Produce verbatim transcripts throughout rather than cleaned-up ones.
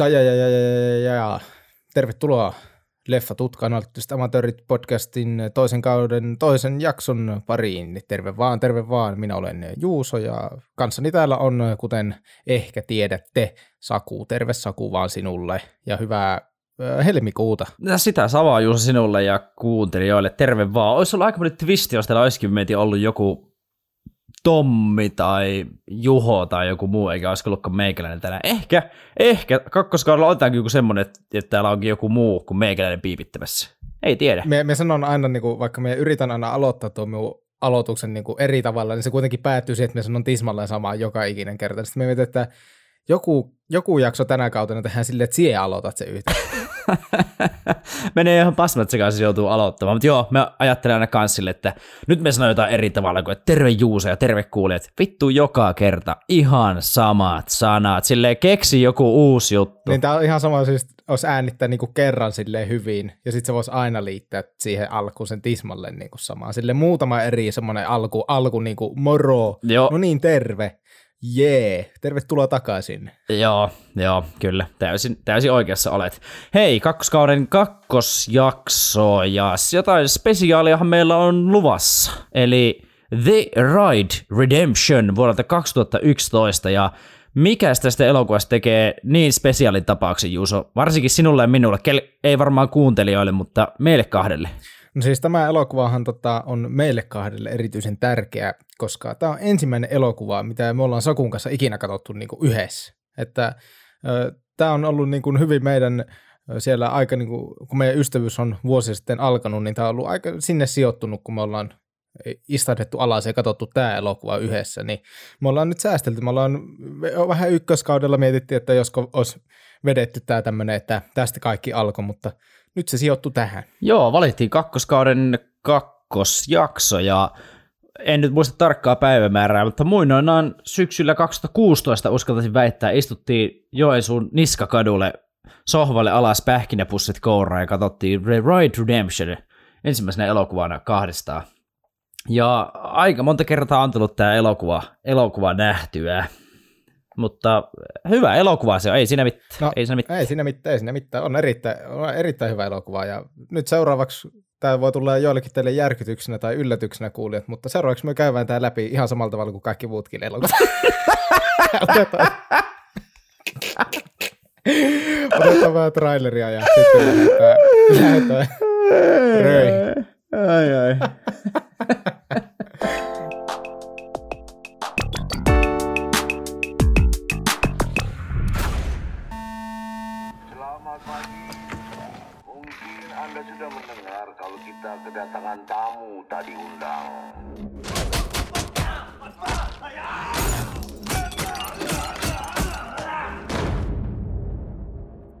Ja, ja, ja, ja, ja. Tervetuloa Leffa Tutkan Alt-Amatöörit podcastin toisen kauden toisen jakson pariin. Terve vaan, terve vaan. Minä olen Juuso ja kanssani täällä on, kuten ehkä tiedätte, Saku. Terve Saku vaan sinulle ja hyvää helmikuuta. Sitä samaa Juuso sinulle ja kuuntelijoille. Terve vaan. Olisi ollut aika paljon twisti, jos teillä olisikin meitä ollut joku Tommi tai Juho tai joku muu, eikä olisi ollutkaan meikäläinen tänään. Ehkä, ehkä kakkoskaudella on joku semmoinen, että täällä onkin joku muu kuin meikäläinen piipittämässä. Ei tiedä. Me, me sanon aina, niin kuin, vaikka me yritän aina aloittaa tuon minun aloituksen niin kuin eri tavalla, niin se kuitenkin päättyy siihen, että me sanon tismalleen samaa joka ikinen kerta. Sitten me mietin, että joku, joku jakso tänä kautena tehdään silleen, että sinä aloitat se yhtä. Menee ihan pasmat sekaisin, joutuu aloittamaan, mutta joo, mä ajattelen aina kans sille, että nyt me sanon jotain eri tavalla kuin, että terve Juuso ja terve kuulijat, vittu joka kerta ihan samat sanat, silleen keksi joku uusi juttu. Niin tää on ihan sama, siis olisi äänittää niinku kerran silleen hyvin, ja sit se voisi aina liittää siihen alkuun sen tismalle niinku samaan, silleen muutama eri semmonen alku, alku niinku moro, joo. No niin terve. Jee, yeah. Tervetuloa takaisin. Joo, joo, kyllä, täysin, täysin oikeassa olet. Hei, kakkoskauden kakkosjakso, ja jotain spesiaaliahan meillä on luvassa, eli The Raid: Redemption vuodelta kaksituhattayksitoista, ja mikäs tästä elokuvasta tekee niin spesiaalin tapauksen, Juuso? Varsinkin sinulle ja minulle, ei varmaan kuuntelijoille, mutta meille kahdelle. No siis tämä elokuvahan tota, on meille kahdelle erityisen tärkeä, koska tämä on ensimmäinen elokuva, mitä me ollaan Sakun kanssa ikinä katsottu niin kuin yhdessä. Että tämä on ollut niin kuin hyvin meidän siellä aika, niin kuin, kun meidän ystävyys on vuosi sitten alkanut, niin tämä on ollut aika sinne sijoittunut, kun me ollaan istahdettu alas ja katsottu tämä elokuva yhdessä. Niin me ollaan nyt säästelty, me ollaan vähän ykköskaudella mietittiin, että josko olisi vedetty tämä tämmöinen, että tästä kaikki alkoi, mutta nyt se sijoittui tähän. Joo, valittiin kakkoskauden kakkosjakso ja en nyt muista tarkkaa päivämäärää, mutta muinoinaan syksyllä kaksituhattakuusitoista uskaltaisin väittää, istuttiin Joensuun niskakadulle sohvalle alas pähkinäpussit kouraan ja katsottiin The Raid: Redemption ensimmäisenä elokuvana kahdestaan. Ja aika monta kertaa on tullut tämä elokuva, elokuva nähtyä. Mutta hyvä elokuva se on, ei siinä mitään. No, ei siinä mitään, ei siinä mitään, ei siinä mitään. On erittäin, on erittäin hyvä elokuva ja nyt seuraavaksi tämä voi tulla joillekin teille järkytyksenä tai yllätyksenä kuulijat, mutta seuraavaksi me käydään tämä läpi ihan samalla tavalla kuin kaikki muutkin elokuvat. Otetaan. Otetaan vähän traileria ja sitten lähdetään. lähdetään. Röi. Ai ai. Kalau kita kedatangan tamu tadi undang.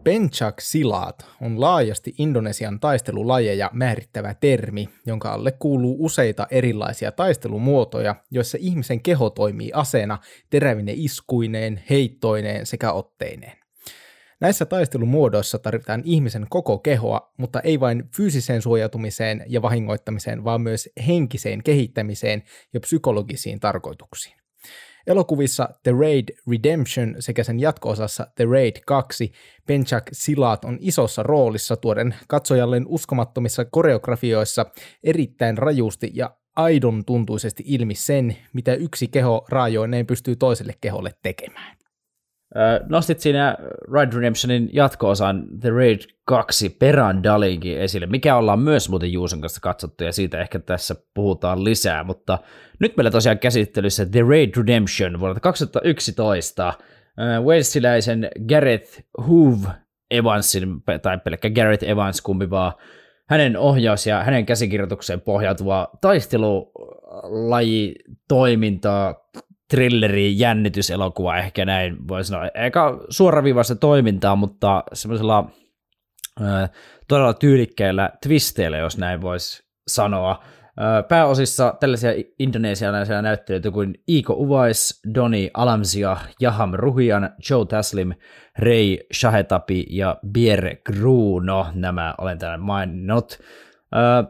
Pencak Silat on laajasti Indonesian taistelulajeja määrittävä termi, jonka alle kuuluu useita erilaisia taistelumuotoja, joissa ihmisen keho toimii aseena, terävine iskuineen, heittoineen sekä otteineen. Näissä taistelumuodoissa tarvitaan ihmisen koko kehoa, mutta ei vain fyysiseen suojautumiseen ja vahingoittamiseen, vaan myös henkiseen kehittämiseen ja psykologisiin tarkoituksiin. Elokuvissa The Raid Redemption sekä sen jatko-osassa The Raid kaksi Pencak Silat on isossa roolissa tuoden katsojalleen uskomattomissa koreografioissa erittäin rajusti ja aidon tuntuisesti ilmi sen, mitä yksi keho raajoineen pystyy toiselle keholle tekemään. Nostit siinä Raid Redemptionin jatko-osan The Raid kaksi Peran Dalinkin esille, mikä ollaan myös muuten Juuson kanssa katsottu, ja siitä ehkä tässä puhutaan lisää, mutta nyt meillä tosiaan käsittelyssä The Raid Redemption vuodelta kaksituhattayksitoista, walesiläisen Gareth Hove Evansin, tai pelkkä Gareth Evans kumpi vaan, hänen ohjaus ja hänen käsikirjoitukseen pohjautuva taistelulajitoimintaa, thrilleri, jännityselokuva ehkä näin voi sanoa. Eikä suoraviivaista toimintaa, mutta semmoisella äh, todella tyylikkäillä twisteillä, jos näin voisi sanoa. Äh, pääosissa tällaisia indonesialaisia näyttelijöitä kuin Iko Uwais, Donny Alamsyah, Yayan Ruhian, Joe Taslim, Ray Sahetapy ja Pierre Gruno. Nämä olen täällä maininnut. Äh,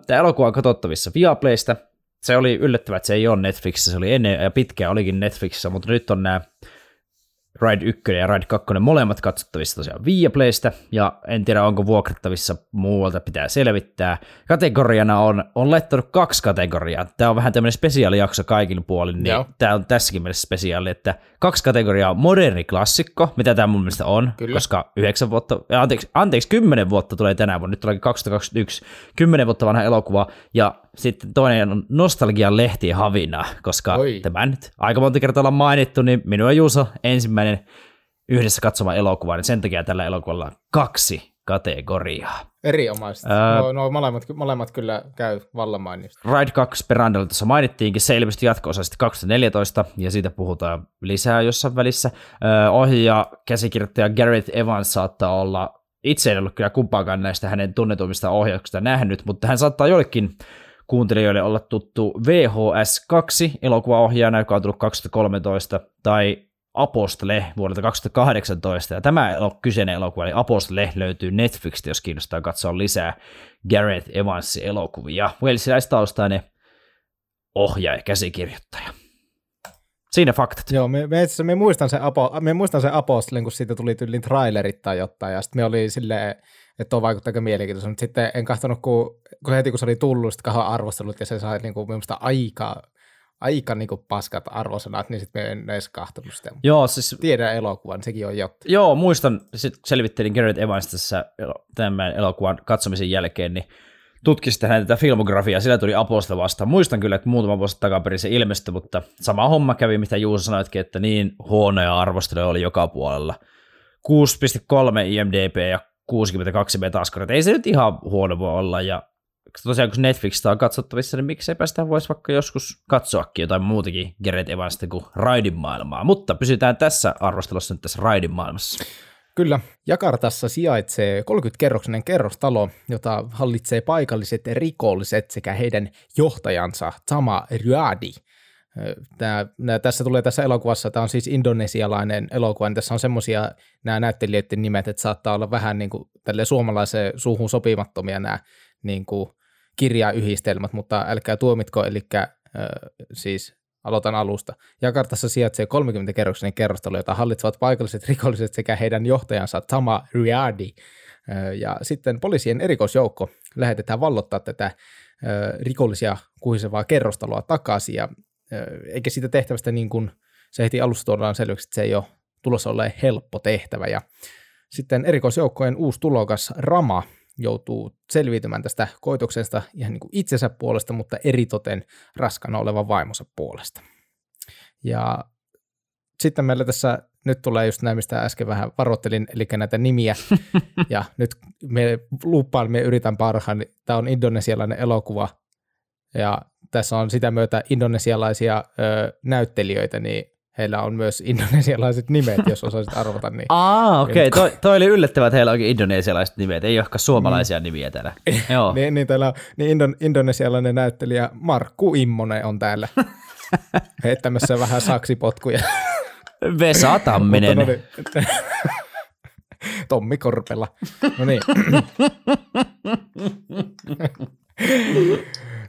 tämä elokuva on katsottavissa Viaplaysta. Se oli yllättävää, että se ei ole Netflixissä, se oli ennen ja pitkään olikin Netflixissä, mutta nyt on nämä Raid yksi ja Raid kaksi, molemmat katsottavissa tosiaan Viaplaystä, ja en tiedä onko vuokrattavissa muualta, pitää selvittää. Kategoriana on, on laittanut kaksi kategoriaa. Tämä on vähän tämmöinen spesiaalijakso kaikilla puolin, niin Joo. Tämä on tässäkin mielessä spesiaali, että kaksi kategoriaa on moderni klassikko, mitä tämä mun mielestä on, Kyllä. koska yhdeksän vuotta, anteeksi, anteeksi, kymmenen vuotta tulee tänään, mutta nyt ollaan kaksituhattakaksikymmentäyksi, kymmenen vuotta vanha elokuva, ja sitten toinen on nostalgian lehtien havina, koska Oi. tämä nyt aika monta kertaa ollaan mainittu, niin minun ja Juuso ensimmäinen yhdessä katsoma elokuva, niin sen takia tällä elokuvalla on kaksi kategoriaa. Erinomaisesti. Öö, no, no molemmat, molemmat kyllä käy vallan mainiosta. Raid kaksi Perandella tuossa mainittiinkin, se ilmestyi jatko-osa sitten kaksituhattaneljätoista, ja siitä puhutaan lisää jossain välissä. Öö, ohjaaja, käsikirjoittaja Gareth Evans saattaa olla, itse en ollut kyllä kumpaakaan näistä hänen tunnetuimmista ohjauksista nähnyt, mutta hän saattaa jollekin kuuntelijoille olla tuttu V H S kaksi elokuvaohjaajana, joka on tullut kaksituhattakolmetoista, tai Apostle vuodelta kaksituhattakahdeksantoista, ja tämä kyseinen elokuva, eli Apostle, löytyy Netflixistä, jos kiinnostaa katsoa lisää Gareth Evansin elokuvia. Walesilaistaustainen ohjaaja, käsikirjoittaja. Siinä faktat. Joo, me, me, itse, me, muistan, sen Apo, me muistan sen Apostlen, kun siitä tuli tyllin trailerit tai jotain, ja sitten me oli silleen, että tuo vaikuttaa aika mielenkiintoista, mutta sitten en katsonut, kun, kun heti kun se oli tullut, sitten kahden arvostelut, ja se sai niin kuin, mielestäni aika, aika niin kuin paskat arvosanat, niin sitten me en edes katsonut sitä. Joo, siis tiedän elokuvan, sekin on jotta. Joo, muistan, sitten selvittelin Gareth Evans tässä tämän elokuvan katsomisen jälkeen, niin tutkin sitten hänen tätä filmografiaa, sillä tuli Apostle vastaan. Muistan kyllä, että muutama vuosi takaperin se ilmestyi, mutta sama homma kävi, mitä Juuso sanoitkin, että niin huonoja arvosteluja oli joka puolella. kuusi pilkku kolme I M D B ja kuusikymmentäkaksi Metascore, ei se nyt ihan huono voi olla, ja tosiaan kun Netflixistä on katsottavissa, niin mikseipä sitä voisi vaikka joskus katsoakin jotain muutakin Gareth Evansista kuin Raidin maailmaa, mutta pysytään tässä arvostelussa nyt tässä Raidin maailmassa. Kyllä. Jakartassa sijaitsee kolmekymmenkerroksinen kerrostalo, jota hallitsee paikalliset rikolliset sekä heidän johtajansa Tama Riyadi. Tämä, nämä, tässä tulee tässä elokuvassa, tämä on siis indonesialainen elokuva, niin tässä on semmoisia nämä näyttelijöiden nimet, että saattaa olla vähän niin kuin tälle suomalaiseen suuhun sopimattomia nämä niin kuin kirjayhdistelmät, mutta älkää tuomitko, eli äh, siis aloitan alusta. Jakartassa sijaitsee kolmekymmenkerroksinen kerrostalo, jota hallitsevat paikalliset rikolliset sekä heidän johtajansa Tama Riyadi. Ja sitten poliisien erikoisjoukko lähetetään vallottaa tätä rikollisia kuhisevaa kerrostaloa takaisin. Ja eikä siitä tehtävästä, niin kuin se heti alussa tuodaan selväksi, että se ei ole tulossa olleen helppo tehtävä. Ja sitten erikoisjoukkojen uusi tulokas Rama joutuu selviytymään tästä koitoksesta ihan niin kuin itsensä puolesta, mutta eritoten raskana olevan vaimonsa puolesta. Ja sitten meillä tässä nyt tulee just nämä, mistä äsken vähän varoittelin, eli näitä nimiä. Ja nyt me lupaan, me yritän parhaan. Tämä on indonesialainen elokuva, ja tässä on sitä myötä indonesialaisia ö, näyttelijöitä, niin heillä on myös indonesialaiset nimet, jos osaisit arvata. Niin. Aa, okei. Okay. Toi, toi oli yllättävää, että heillä onkin indonesialaiset nimet. Ei olekaan suomalaisia mm. nimiä täällä. Joo. Niin, niin, täällä on, niin indon, indonesialainen näyttelijä Markku Immonen on täällä. Heittämässä vähän saksipotkuja. Vesa Tamminen. No niin. Tommi Korpela. No niin.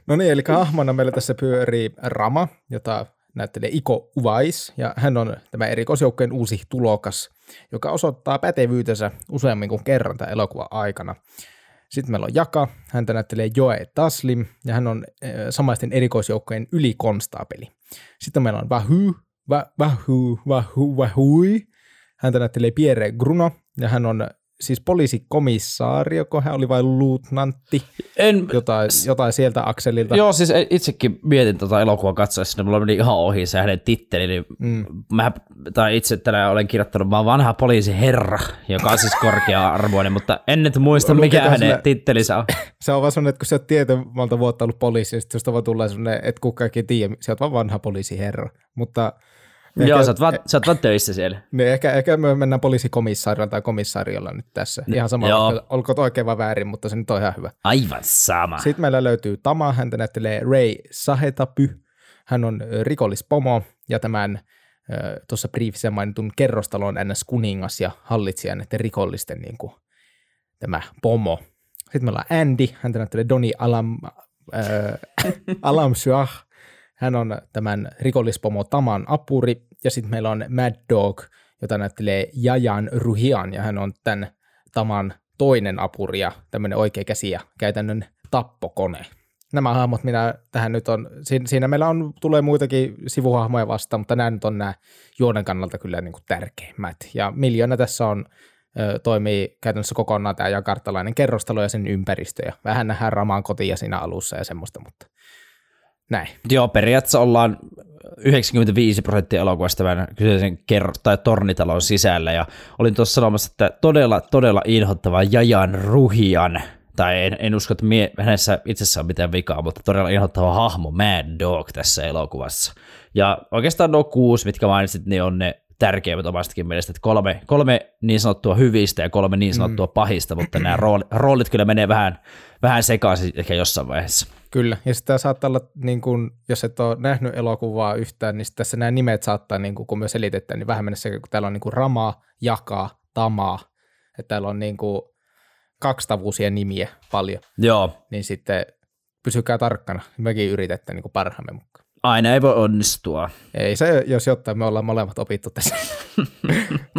No niin, eli hahmona meillä tässä pyörii Rama, jota näyttelee Iko Uwais, ja hän on tämä erikoisjoukkojen uusi tulokas, joka osoittaa pätevyytensä useammin kuin kerran tämän elokuvan aikana. Sitten meillä on Jaka, häntä näyttelee Joe Taslim, ja hän on samaisten erikoisjoukkojen ylikonstaapeli. Sitten meillä on Vahu, va, Vahu, Vahu, Vahui, häntä näyttelee Pierre Gruno, ja hän on siis poliisikomissaari, joko hän oli vai luutnantti, en, jotain, jotain sieltä akselilta. Joo, siis itsekin mietin tuota elokuvan katsoessa, mulla meni ihan ohi se hänen titteli, niin mm. mä, tai itse tänään olen kirjoittanut, mä oon vanha poliisiherra, joka on siis korkea-arvoinen, mutta en nyt muista, mikä hänen sille, tittelinsä on. Se on vaan sellainen, että kun sä oot tietymältä vuotta ollut poliisi, niin sitten susta voi tulla sellainen, että kukaan ei tiedä, sä oot vaan vanha poliisiherra, mutta Ehkä, Joo, sä oot, va- eh, sä oot vaan töissä siellä. Niin, ehkä, ehkä me mennään poliisikomissaarilla tai komissaariolla nyt tässä. Ihan sama, vaikka, olkoon oikein vai väärin, mutta se nyt on ihan hyvä. Aivan sama. Sitten meillä löytyy Tama, häntä näyttelee Ray Sahetapy. Hän on rikollispomo ja tämän tuossa briefissä mainitun kerrostalon N S-kuningas ja hallitsija näiden rikollisten niin kuin, tämä pomo. Sitten meillä on Andy, häntä näyttelee Donny Alam, äh, Alamsyah. Hän on tämän rikollispomo Taman apuri, ja sitten meillä on Mad Dog, jota näyttelee Yayan Ruhian, ja hän on tämän Taman toinen apuri ja tämmöinen oikea käsi ja käytännön tappokone. Nämä hahmot, minä tähän nyt on, siinä meillä on, tulee muitakin sivuhahmoja vastaan, mutta nämä nyt on nämä juonen kannalta kyllä niin kuin tärkeimmät. Ja miljoona tässä on, toimii käytännössä kokonaan tämä jakartalainen kerrostalo ja sen ympäristö, ja vähän nähdään Ramaan kotia siinä alussa ja semmoista, mutta näin. Joo, periaatteessa ollaan yhdeksänkymmentäviisi prosenttia elokuvasta tämän kyseisen kerro- tai tornitalon sisällä, ja olin tuossa sanomassa, että todella, todella inhottava Yayan Ruhian, tai en, en usko, että mie, hänessä itsessään on mitään vikaa, mutta todella inhottava hahmo Mad Dog tässä elokuvassa. Ja oikeastaan nuo kuusi, mitkä mainitsit, niin on ne tärkeimmät omastakin mielestä, että kolme, kolme niin sanottua hyvistä ja kolme niin sanottua mm. pahista, mutta nämä roolit, roolit kyllä menee vähän, vähän sekaisin ehkä jossain vaiheessa. Kyllä, ja sitä saattaa olla, niin kun, jos et ole nähnyt elokuvaa yhtään, niin tässä nämä nimet saattaa, niin kun, kun myös selitetään, niin vähän mennessä, kun täällä on niin Ramaa, Jakaa, Tamaa, että täällä on niin kun, kaksitavuisia nimiä paljon, joo, niin sitten pysykää tarkkana, mekin yritetään niin kun parhaamme mukaan. Aina ei voi onnistua. Ei se, jos jotain, me ollaan molemmat opittu tässä,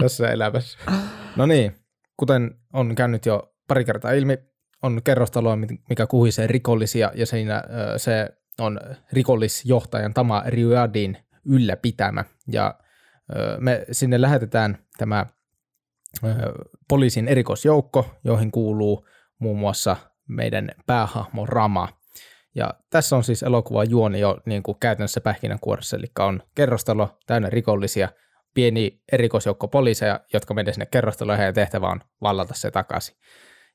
tässä elämässä. No niin, kuten on käynyt jo pari kertaa ilmi, on kerrostalo, mikä kuhisee rikollisia, ja siinä se on rikollisjohtajan Tama Riyadin ylläpitämä. Ja me sinne lähetetään tämä poliisin erikoisjoukko, joihin kuuluu muun muassa meidän päähahmo Rama. Ja tässä on siis elokuvan juoni jo niin kuin käytännössä pähkinänkuoressa, eli on kerrostalo täynnä rikollisia, pieni erikoisjoukko poliiseja, jotka menee sinne kerrostaloon, ja heidän tehtävä on vallata se takaisin.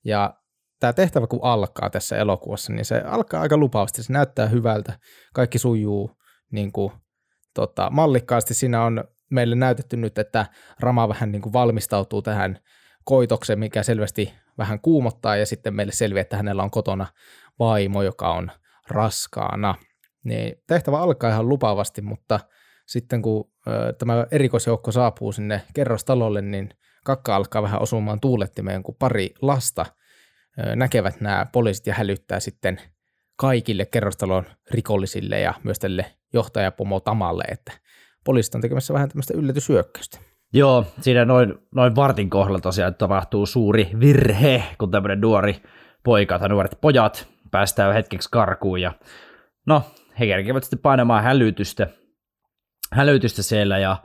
Ja tämä tehtävä kun alkaa tässä elokuvassa, niin se alkaa aika lupaavasti, se näyttää hyvältä, kaikki sujuu niin kuin, tota, mallikkaasti. Siinä on meille näytetty nyt, että Rama vähän niin kuin valmistautuu tähän koitokseen, mikä selvästi vähän kuumottaa, ja sitten meille selviää, että hänellä on kotona vaimo, joka on raskaana. Niin tehtävä alkaa ihan lupaavasti, mutta sitten kun ö, tämä erikoisjoukko saapuu sinne kerrostalolle, niin kakka alkaa vähän osumaan tuulettimeen, kun pari lasta ö, näkevät nämä poliisit ja hälyttää sitten kaikille kerrostalon rikollisille ja myös tälle johtajapomo Tamalle, että poliisit on tekemässä vähän tämmöistä yllätyshyökkäystä. Joo, siinä noin, noin vartin kohdalla tosiaan tapahtuu suuri virhe, kun tämmöinen nuori poika tai nuoret pojat päästään hetkeksi karkuun, ja no, he kerkevät sitten painamaan hälytystä, hälytystä siellä, ja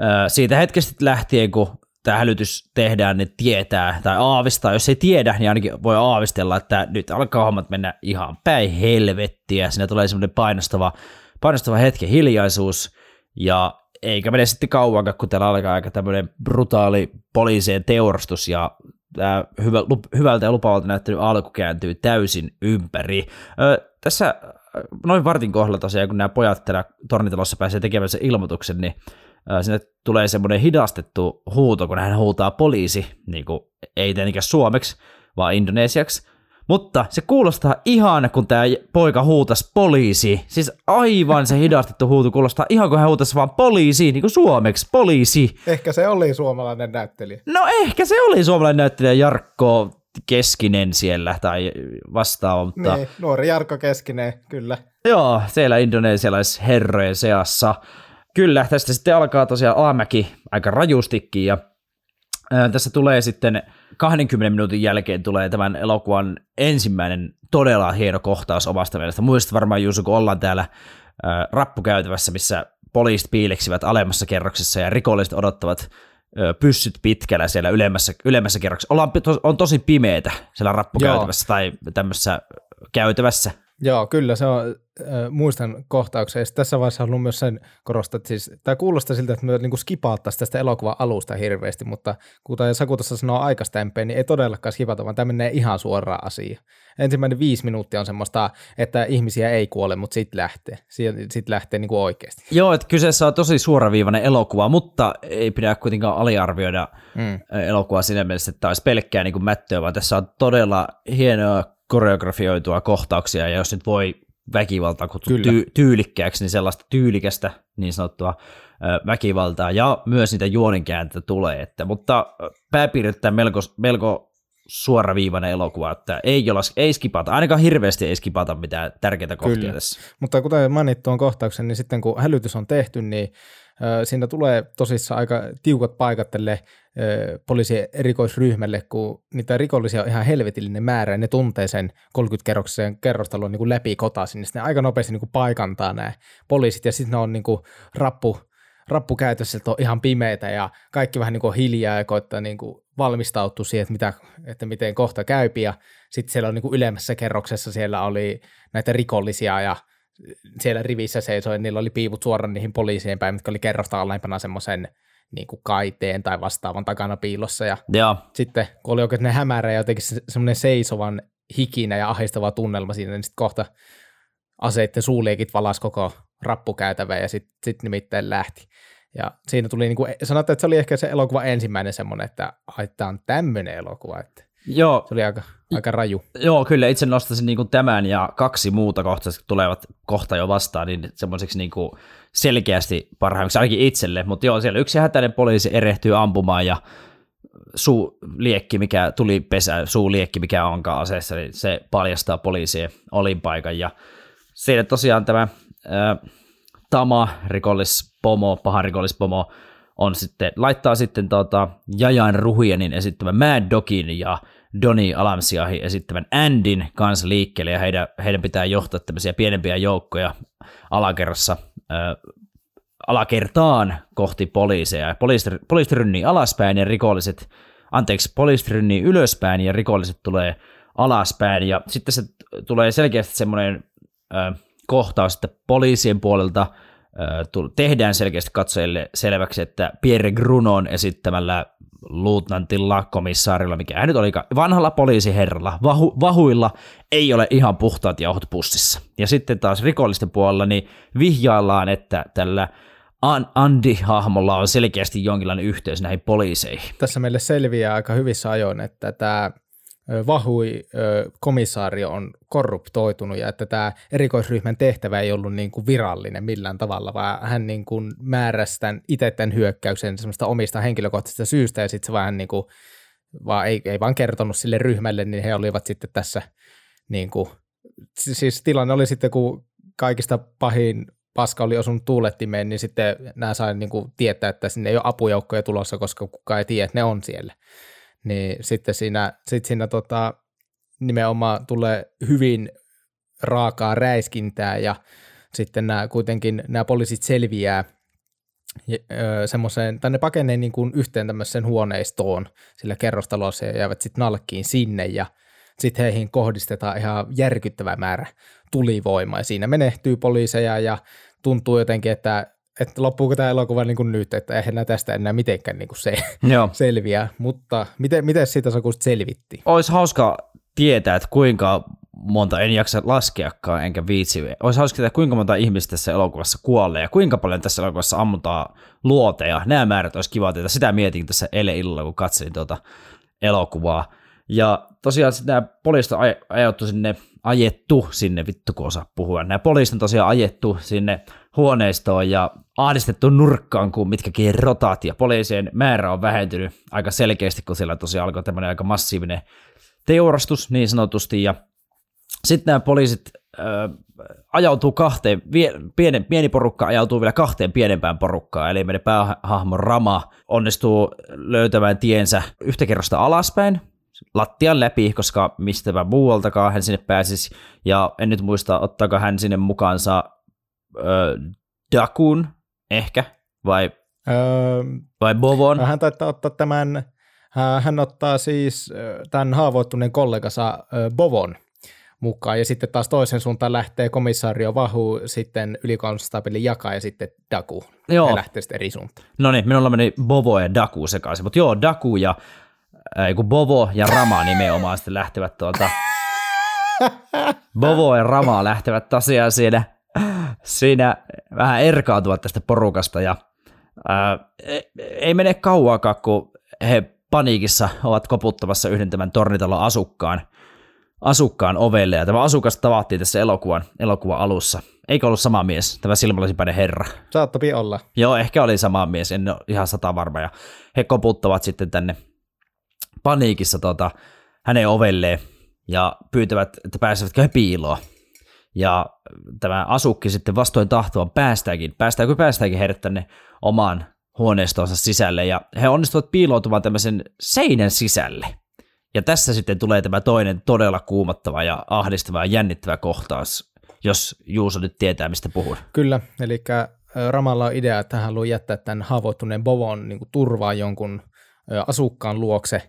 ö, siitä hetkestä lähtien, kun tämä hälytys tehdään, niin tietää tai aavistaa, jos ei tiedä, niin ainakin voi aavistella, että nyt alkaa hommat mennä ihan päin helvettiä, siinä tulee semmoinen painostava, painostava hetken hiljaisuus, ja eikä mene sitten kauankaan, kun täällä alkaa aika tämmöinen brutaali poliisien teurastus, ja tämä hyvä, hyvältä ja lupavalta näyttänyt alku kääntyy täysin ympäri. Öö, tässä noin vartin kohdalla tosiaan, kun nämä pojat täällä tornitalossa pääsee tekemään sen ilmoituksen, niin öö, sinne tulee semmoinen hidastettu huuto, kun hän huutaa poliisi, niin kuin ei tietenkään suomeksi, vaan indonesiaksi. Mutta se kuulostaa ihan, kun tämä poika huutas poliisi. Siis aivan se hidastettu huutu kuulostaa ihan, kun hän huutas vaan poliisi, niin kuin suomeksi, poliisi. Ehkä se oli suomalainen näyttelijä. No ehkä se oli suomalainen näyttelijä Jarkko Keskinen siellä tai vastaava. Mutta... Niin, nuori Jarkko Keskinen, kyllä. Joo, siellä indonesialaisherrojen seassa. Kyllä, tästä sitten alkaa tosiaan alamäki aika rajustikin, ja tässä tulee sitten kahdenkymmenen minuutin jälkeen tulee tämän elokuvan ensimmäinen todella hieno kohtaus omasta mielestä. Muistat varmaan, Juuso, kun ollaan täällä ä, rappukäytävässä, missä poliisit piileksivät alemmassa kerroksessa ja rikolliset odottavat ä, pyssyt pitkällä siellä ylemmässä, ylemmässä kerroksessa. Ollaan, to, on tosi pimeätä siellä rappukäytävässä. Joo. Tai tämmöisessä käytävässä. Joo, kyllä se on, äh, muistan kohtauksia. Tässä vaiheessa haluan myös sen korostaa, että siis, tämä kuulostaa siltä, että me niin skipaattaisiin tästä elokuvan alusta hirveästi, mutta kuten Saku tuossa sanoo aikaisempään, niin ei todellakaan skipata, vaan tämä menee ihan suoraan asiaan. Ensimmäinen viisi minuuttia on semmoista, että ihmisiä ei kuole, mutta sitten lähtee. Sitten lähtee niin kuin oikeasti. Joo, että kyseessä on tosi suoraviivainen elokuva, mutta ei pidä kuitenkaan aliarvioida mm. elokuvaa siinä mielessä, että tämä olisi pelkkää niin kuin mättöä, vaan tässä on todella hienoa koreografioitua kohtauksia, ja jos nyt voi väkivaltaa kutsua ty- tyylikkääksi, niin sellaista tyylikästä niin sanottua ö, väkivaltaa, ja myös niitä juonenkääntöjä tulee, että, mutta pääpiirryttää melko, melko suoraviivainen elokuva, että ei, jolas, ei skipata, ainakaan hirveästi ei skipata mitään tärkeitä kohtia. Kyllä. Tässä. Mutta kuten mainittu on kohtauksen, niin sitten kun hälytys on tehty, niin Siinä tulee tosissaan aika tiukat paikat tälle poliisien erikoisryhmälle, kun niitä rikollisia on ihan helvetillinen määrä, ja ne tuntee sen kolmekymmenkerroksisen kerrostalon niin kuin läpi kotaisin, niin sitten ne aika nopeasti niin kuin paikantaa nämä poliisit, ja sitten ne on niin kuin rappu, rappukäytössä, että on ihan pimeitä, ja kaikki vähän niin kuin hiljaa, ja koittaa niin kuin valmistautua siihen, että, mitä, että miten kohta käypi, ja sitten siellä on niin kuin ylemmässä kerroksessa, siellä oli näitä rikollisia, ja siellä rivissä seisoi, niillä oli piivut suoraan niihin poliisien päin, mitkä oli kerrosta alempana semmoisen niin kuin kaiteen tai vastaavan takana piilossa. Ja Joo. Sitten kun oli oikein hämärä ja jotenkin semmoinen seisovan hikinä ja ahistava tunnelma siinä, niin sitten kohta aseitten suuliekit valasi koko rappukäytävää ja sitten sit nimittäin lähti. Ja siinä tuli, niin kuin, sanotaan, että se oli ehkä se elokuva ensimmäinen semmoinen, että tämä on tämmöinen elokuva, että Joo. se oli aika... Aika raju. Joo, kyllä. Itse nostaisin niin kuin tämän ja kaksi muuta kohtaa, jotka tulevat kohta jo vastaan, niin semmoiseksi niin kuin selkeästi parhaimmiksi, ainakin itselle. Mutta joo, siellä yksi hätäinen poliisi erehtyy ampumaan ja suuliekki, mikä tuli pesään, suuliekki, mikä onkaan aseessa, niin se paljastaa poliisien olinpaikan. Ja siellä tosiaan tämä ää, Tama, rikollispomo, paha rikollispomo, on sitten, laittaa sitten tota, Yayan Ruhianin esittämän Mad Dogin ja Donny Alamsyahin esittävän Andin kanssa liikkeelle, ja heidän, heidän pitää johtaa tämmöisiä pienempiä joukkoja alakerrassa, ää, alakertaan kohti poliiseja. Poliisit rynnii alaspäin ja rikolliset, anteeksi, poliisit rynnii ylöspäin ja rikolliset tulee alaspäin, ja sitten se tulee selkeästi semmoinen ää, kohtaus, että poliisien puolelta ää, tehdään selkeästi katsojille selväksi, että Pierre Grunon esittämällä luutnantilla, komissaarilla, mikä hän nyt olikaan, vanhalla poliisiherralla, vahu, vahuilla, ei ole ihan puhtaat jauhot pussissa. Ja sitten taas rikollisten puolella niin vihjaillaan, että tällä Andy-hahmolla on selkeästi jonkinlainen yhteys näihin poliiseihin. Tässä meille selviää aika hyvissä ajoin, että tämä vahui komissaari on korruptoitunut ja että tämä erikoisryhmän tehtävä ei ollut niin kuin virallinen millään tavalla, vaan hän niin kuin määräsi tämän itse tämän hyökkäyksen semmoista omista henkilökohtaisista syystä ja sitten se vähän niin kuin, vaan ei, ei vaan kertonut sille ryhmälle, niin he olivat sitten tässä niin kuin, siis tilanne oli sitten kun kaikista pahin paska oli osunut tuulettimeen, niin sitten nämä sai niin kuin tietää, että sinne ei ole apujoukkoja tulossa, koska kukaan ei tiedä, että ne on siellä. Niin sitten siinä, sit siinä tota, nimenomaan tulee hyvin raakaa räiskintää ja sitten nämä, kuitenkin nämä poliisit selviää semmoiseen, tai ne pakenee niin kuin yhteen tämmöiseen huoneistoon sillä kerrostalossa ja jäävät sitten nalkkiin sinne ja sitten heihin kohdistetaan ihan järkyttävä määrä tulivoimaa ja siinä menehtyy poliiseja ja tuntuu jotenkin, että että loppuuko tämä elokuva niin kuin nyt, että eihän näin tästä enää mitenkään niin kuin se selviää, mutta miten, miten siitä sokusta selvittiin? Olisi hauska tietää, että kuinka monta, en jaksa laskeakaan enkä viitsi, olisi hauska tietää, kuinka monta ihmistä tässä elokuvassa kuolee ja kuinka paljon tässä elokuvassa ammutaan luoteja. Nämä määrät olisi kiva tietää, sitä mietin tässä eilen illalla, kun katselin tuota elokuvaa. Ja tosiaan nämä poliisit on ajettu sinne, ajettu sinne, vittu kun osaa puhua, nämä poliisit on tosiaan ajettu sinne huoneistoon ja ahdistettu nurkkaan kuin mitkäkin rotat, ja poliisien määrä on vähentynyt aika selkeästi, kun siellä tosiaan alkoi tämmöinen aika massiivinen teurastus niin sanotusti, ja sitten nämä poliisit äh, ajautuu kahteen, pienen, pieni porukka ajautuu vielä kahteen pienempään porukkaan, eli meidän päähahmo Rama onnistuu löytämään tiensä yhtä kerrosta alaspäin, lattian läpi, koska mistäpä muualtakaan hän sinne pääsisi, ja en nyt muista, ottaako hän sinne mukaansa Öö, Dakun ehkä, vai, öö, vai Bovon? Hän taitaa ottaa tämän, hän ottaa siis tämän haavoittuneen kollegansa Bovon mukaan, ja sitten taas toisen suuntaan lähtee komissaario Vahu, sitten ylikonstaapeli Jaka ja sitten Daku. Joo. He lähtee sitten eri suuntaan. No niin, minulla meni Bovo ja Daku sekaisin, mutta joo, Daku ja äh, Bovo ja Rama nimenomaan sitten lähtevät tuolta. Bovo ja Rama lähtevät tosiaan siinä Siinä vähän erkaantuvat tästä porukasta ja ää, ei mene kauaakaan, kun he paniikissa ovat koputtamassa yhden tämän tornitalon asukkaan, asukkaan ovelle. Ja tämä asukas tavattiin tässä elokuvan, elokuvan alussa. Eikä ollut sama mies, tämä silmälasipäinen herra? Saattapi olla. Joo, ehkä oli sama mies, en ole ihan sata varma. Ja he koputtavat sitten tänne paniikissa tota, hänen ovelleen ja pyytävät, että pääsevätkö he piiloon. ja tämä asukki sitten vastoin tahtoaan päästäänkin, päästään kuin päästäänkin heidät tänne omaan huoneistonsa sisälle, ja he onnistuvat piiloutumaan tämmöisen seinän sisälle. Ja tässä sitten tulee tämä toinen todella kuumattava ja ahdistava ja jännittävä kohtaus, jos Juuso nyt tietää, mistä puhun. Kyllä, eli Ramalla on idea, että hän haluaa jättää tämän haavoittuneen Bovon niin kuin turvaa jonkun asukkaan luokse,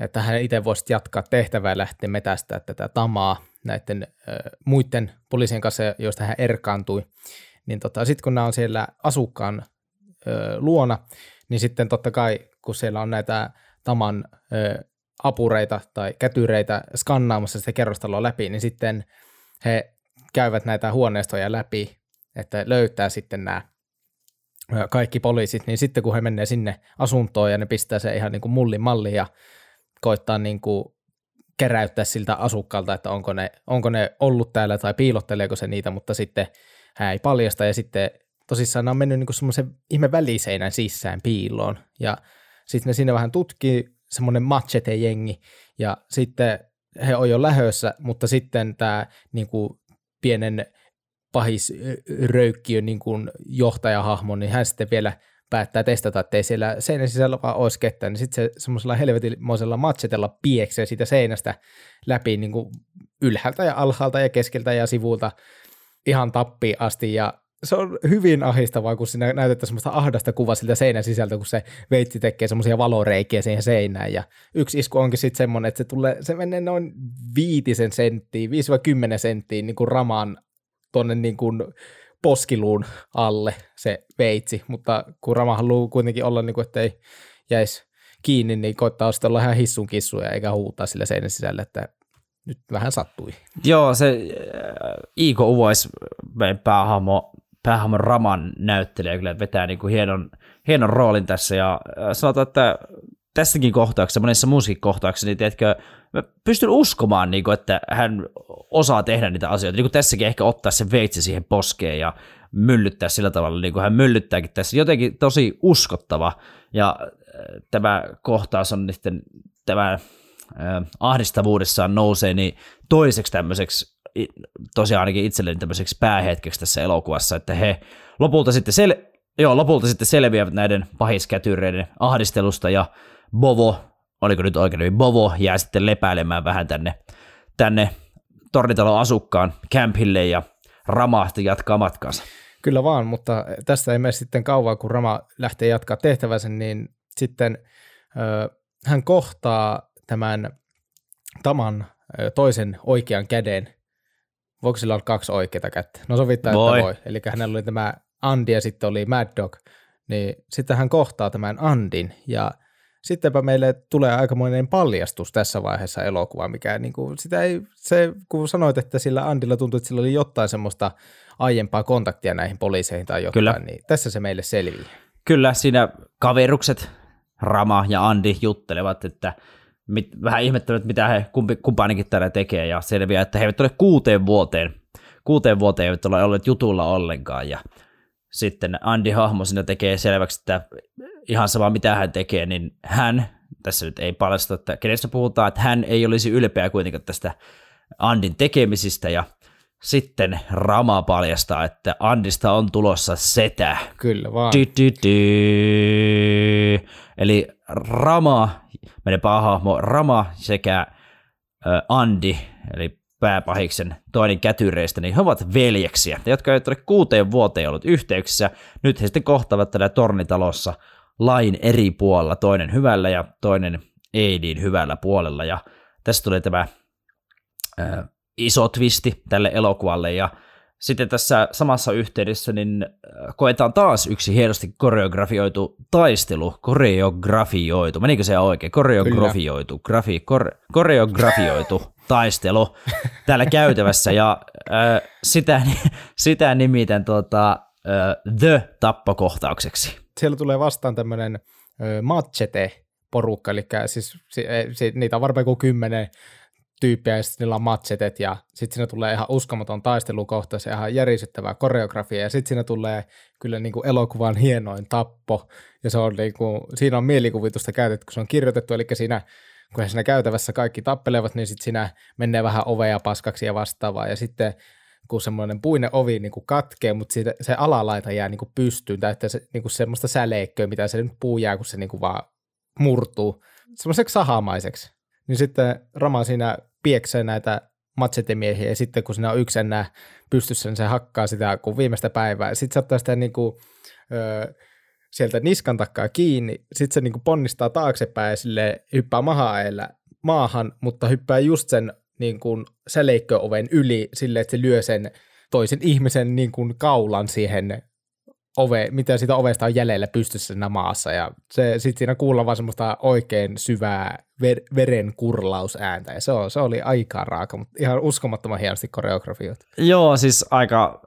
että hän itse voisi jatkaa tehtävää ja lähteä metästää tätä Tamaa näiden äh, muiden poliisien kanssa, joista hän erkaantui. Niin tota, sitten kun nämä on siellä asukkaan äh, luona, niin sitten totta kai, kun siellä on näitä Taman äh, apureita tai kätyreitä skannaamassa sitä kerrostaloa läpi, niin sitten he käyvät näitä huoneistoja läpi, että löytää sitten nämä kaikki poliisit, niin sitten kun he menee sinne asuntoon ja ne pistää se ihan niin kuin mullin malliin ja koittaa niin kuin keräyttää siltä asukkaalta, että onko ne, onko ne ollut täällä tai piilotteleeko se niitä, mutta sitten hän ei paljasta ja sitten tosissaan ne on mennyt niin kuin semmoisen ihme väliseinän sisään piiloon ja sitten ne siinä vähän tutkii semmoinen machete-jengi ja sitten he on jo lähössä, mutta sitten tämä niin kuin pienen pahisröykkiön niin kuin johtajahahmo, niin hän sitten vielä päättää testata, että ei siellä seinän sisällä vaan olisi ketään, niin sitten se semmoisella helvetimoisella matsetella pieksee siitä seinästä läpi niin kuin ylhäältä ja alhaalta ja keskeltä ja sivulta ihan tappiin asti, ja se on hyvin ahdistavaa, kun siinä näytetään semmoista ahdasta kuvaa siltä seinän sisältä, kun se veitsi tekee semmoisia valoreikiä siihen seinään, ja yksi isku onkin sitten semmoinen, että se, tulee, se menee noin viitisen senttiin, viisi vai kymmenen senttiin niin kuin Ramaan tuonne niin kuin poskiluun alle se veitsi, mutta kun Rama haluaa kuitenkin olla, niin kuin, että ei jäisi kiinni, niin koittaa sitten olla ihan hissun kissuja eikä huutaa sillä seinän sisällä, että nyt vähän sattui. Joo, se Iko Uwais, meidän päähahmo, päähahmo Raman näyttelijä, kyllä vetää niin kuin hienon, hienon roolin tässä, ja sanotaan, että tässäkin kohtauksessa, monessa muussakin kohtauksessa, niin tiedätkö, mä pystyn uskomaan, niin kuin, että hän osaa tehdä niitä asioita. Niin kuin tässäkin ehkä ottaa sen veitsi siihen poskeen ja myllyttää sillä tavalla, niin kuin hän myllyttääkin tässä. Jotenkin tosi uskottava. Ja tämä kohtaus on sitten tämän ahdistavuudessaan nousee niin toiseksi tämmöiseksi, tosiaan ainakin itselleni tämmöiseksi päähetkeksi tässä elokuvassa, että he lopulta sitten, sel- joo, lopulta sitten selviävät näiden pahiskätyreiden ahdistelusta ja Bovo, oliko nyt oikein, Bovo jää sitten lepäilemään vähän tänne, tänne tornitalon asukkaan Campille ja Rama jatkaa matkaansa. Kyllä vaan, mutta tästä ei mene sitten kauan, kun Rama lähtee jatkaa tehtävänsä, niin sitten ö, hän kohtaa tämän Taman ö, toisen oikean käden. Voiko sillä olla kaksi oikeaa kättä? No sovittaa, voi. Että voi. Eli hänellä oli tämä Andi ja sitten oli Mad Dog. Niin sitten hän kohtaa tämän Andin ja sittenpä meille tulee aikamoinen paljastus tässä vaiheessa elokuvaa, mikä niin kuin, sitä ei, se, kun sanoit, että sillä Andilla tuntui, että sillä oli jotain semmoista aiempaa kontaktia näihin poliiseihin tai jotain, kyllä. Niin tässä se meille selviää. Kyllä, siinä kaverukset Rama ja Andi juttelevat, että mit, vähän ihmettävät, mitä he kumpi, kumpainenkin täällä tekee, ja selviää, että he eivät ole kuuteen vuoteen, kuuteen vuoteen eivät ole olleet jutulla ollenkaan, ja sitten Andi hahmo siinä tekee selväksi, että ihan sama mitä hän tekee, niin hän, tässä nyt ei paljasta, että kenestä puhutaan, että hän ei olisi ylpeä kuitenkaan tästä Andin tekemisistä, ja sitten Rama paljastaa, että Andista on tulossa setä. Kyllä vaan. Di-di-di. Eli Rama, meidän päähahmo Rama sekä Andi, eli pääpahiksen toinen kätyreistä, niin he ovat veljeksiä, jotka eivät ole kuuteen vuoteen ollut yhteyksissä. Nyt he sitten kohtaavat täällä tornitalossa lain eri puolella, toinen hyvällä ja toinen ei niin hyvällä puolella. Ja tässä tulee tämä äh, iso twisti tälle elokuvalle. Ja sitten tässä samassa yhteydessä niin koetaan taas yksi hienosti koreografioitu taistelu. Koreografioitu. Menikö se oikein? Koreografioitu. Grafi, kor, koreografioitu. Taistelu täällä käytävässä, ja äh, sitä, sitä nimitän tuota, äh, The-tappokohtaukseksi. Siellä tulee vastaan tämmöinen äh, machete-porukka, eli siis, si, si, niitä on varmaan kuin kymmenen tyyppiä, ja sitten niillä on machetet, ja sitten siinä tulee ihan uskomaton taistelukohta, se ihan järisyttävää koreografia, ja sitten siinä tulee kyllä niin kuin elokuvan hienoin tappo, ja se on niin kuin, siinä on mielikuvitusta käytetty, kun se on kirjoitettu, eli siinä kun siinä käytävässä kaikki tappelevat, niin sitten siinä menee vähän ovea paskaksi ja vastaavaa. Ja sitten kun semmoinen puinen ovi niin kuin katkee, mutta siitä, se alalaita jää niin kuin pystyyn, täyttää se, niin kuin semmoista säleikköä, mitä se nyt puu jää, kun se niin kuin vaan murtuu, semmoiseksi sahamaiseksi. Niin sitten Rama siinä pieksee näitä matsetemiehiä, ja sitten kun siinä on yksi enää pystyssä, niin se hakkaa sitä kun viimeistä päivää. Sitten se ottaa sitä niin kuin, ö, sieltä niskan takkaa kiinni, sitten se niin kuin ponnistaa taaksepäin ja silleen, hyppää maha-aeellä maahan, mutta hyppää just sen niin kuin säleikköoven yli silleen, että se lyö sen toisen ihmisen niin kuin kaulan siihen oveen, mitä siitä ovesta on jäljellä pystyssä siinä maassa. Ja se, sitten siinä kuullaan vaan semmoista oikein syvää ver, veren kurlausääntä. Ja se, on, se oli aika raaka, mutta ihan uskomattoman hienosti koreografioitu. Joo, siis aika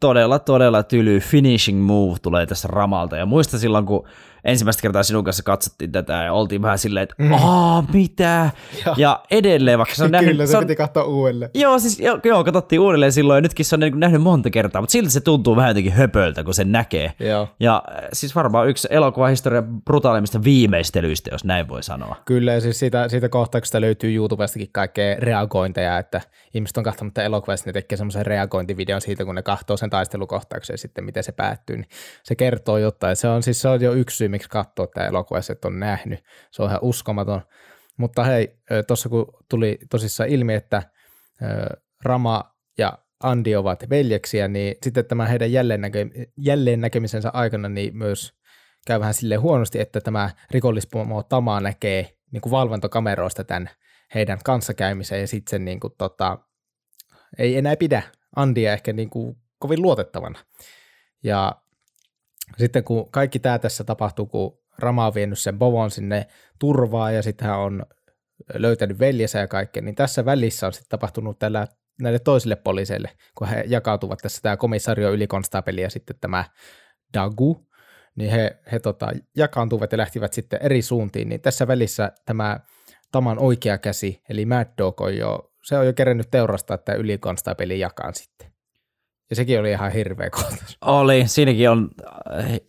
todella, todella tyly finishing move tulee tässä Ramalta. Ja muista silloin, kun ensimmäistä kertaa sinun kanssa katsottiin tätä ja oltiin vähän silleen, että mm. aah, mitä? Ja, ja edelleen, vaikka se on nähnyt... Kyllä, se, se on, piti katsoa uudelleen. Joo, siis joo, joo, katsottiin uudelleen silloin ja nytkin se on nähnyt monta kertaa, mutta silti se tuntuu vähän jotenkin höpöltä, kun sen näkee. Joo. Ja siis varmaan yksi elokuvahistorian brutaalimmista viimeistelyistä, jos näin voi sanoa. Kyllä, ja siis siitä, siitä kohtauksesta löytyy YouTubestakin kaikkea reagointeja, että ihmiset on katsomatta elokuvasta, ne tekee semmoisen reagointivideon siitä, kun ne kahtoo sen taistelukohtauksen ja sitten miten se päättyy, niin se kertoo jotain. Se on siis se on jo yksi syy, miksi katsoo tämä elokuva, se on nähnyt. Se on ihan uskomaton. Mutta hei, tuossa kun tuli tosissaan ilmi, että Rama ja Andi ovat veljeksiä, niin sitten tämä heidän jälleen näkemisensä aikana niin myös käy vähän silleen huonosti, että tämä rikollispomo Tama näkee niin kuin valvontokameroista tämän heidän kanssakäymisen ja sitten sen niin kuin, tota, ei enää pidä Andia ehkä niin kuin kovin luotettavana. Ja sitten kun kaikki tämä tässä tapahtuu, kun Rama on vienyt sen Bovon sinne turvaan ja sitten hän on löytänyt veljensä ja kaikkea, niin tässä välissä on sitten tapahtunut tällä, näille toisille poliiseille, kun he jakautuvat tässä tämä komissario ylikonstaapeli ja sitten tämä Dagu, niin he, he tota, jakaantuvat ja lähtivät sitten eri suuntiin, niin tässä välissä tämä Taman oikea käsi, eli Mad Dog, on jo, se on jo kerännyt teurastaa tämä ylikonstaapeli jakaan sitten. Ja sekin oli ihan hirveä kohtaus. Oli, siinäkin on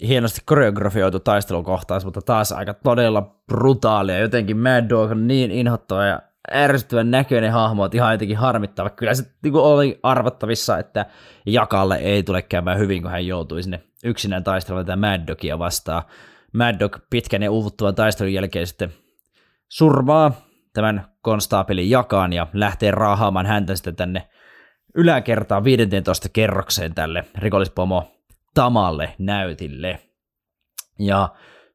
hienosti koreografioitu taistelukohtaus, mutta taas aika todella brutaalia. Jotenkin Mad Dog on niin inhottava ja ärsyttävän näköinen hahmo, että ihan jotenkin harmittava. Kyllä se niin kuin oli arvattavissa, että Jakalle ei tule käymään hyvin, kun hän joutui sinne yksinään taistelemaan tätä Mad Dogia vastaan. Mad Dog pitkän ja uuvuttuvan taistelun jälkeen sitten surmaa tämän konstaapelin Jakan ja lähtee raahaamaan häntä sitten tänne yläkertaan viidenteentoista kerrokseen tälle rikollispomo Tamalle näytille. Ja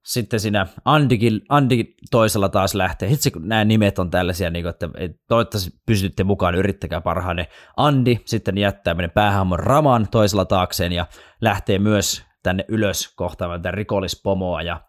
sitten siinä Andikin, Andi toisella taas lähtee. Hitsi, kun nämä nimet on tällaisia, niin kuin, että toivottavasti pysytte mukaan, yrittäkää parhaanne. Andi sitten jättää meidän päähahmon Raman toisella taakseen ja lähtee myös tänne ylös kohtaamaan tämän rikollispomoa ja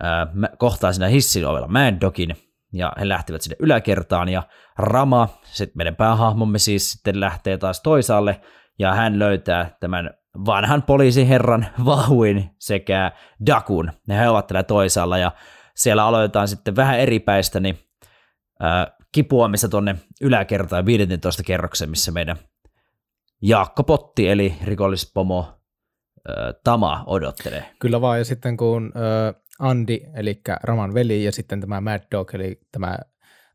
ää, kohtaa siinä hissin ovella Mad Dogin. Ja he lähtivät sinne yläkertaan, ja Rama, sitten meidän päähahmomme siis, sitten lähtee taas toisaalle, ja hän löytää tämän vanhan poliisiherran Vahuin sekä Dakun. Ja he ovat täällä toisaalla, ja siellä aloitetaan sitten vähän eripäistä niin, äh, kipuamista tuonne yläkertaan viidenteentoista kerroksen, missä meidän Jaakko Potti, eli rikollispomo äh, Tama, odottelee. Kyllä vaan, ja sitten kun... Äh... Andi, eli Raman veli, ja sitten tämä Mad Dog, eli tämä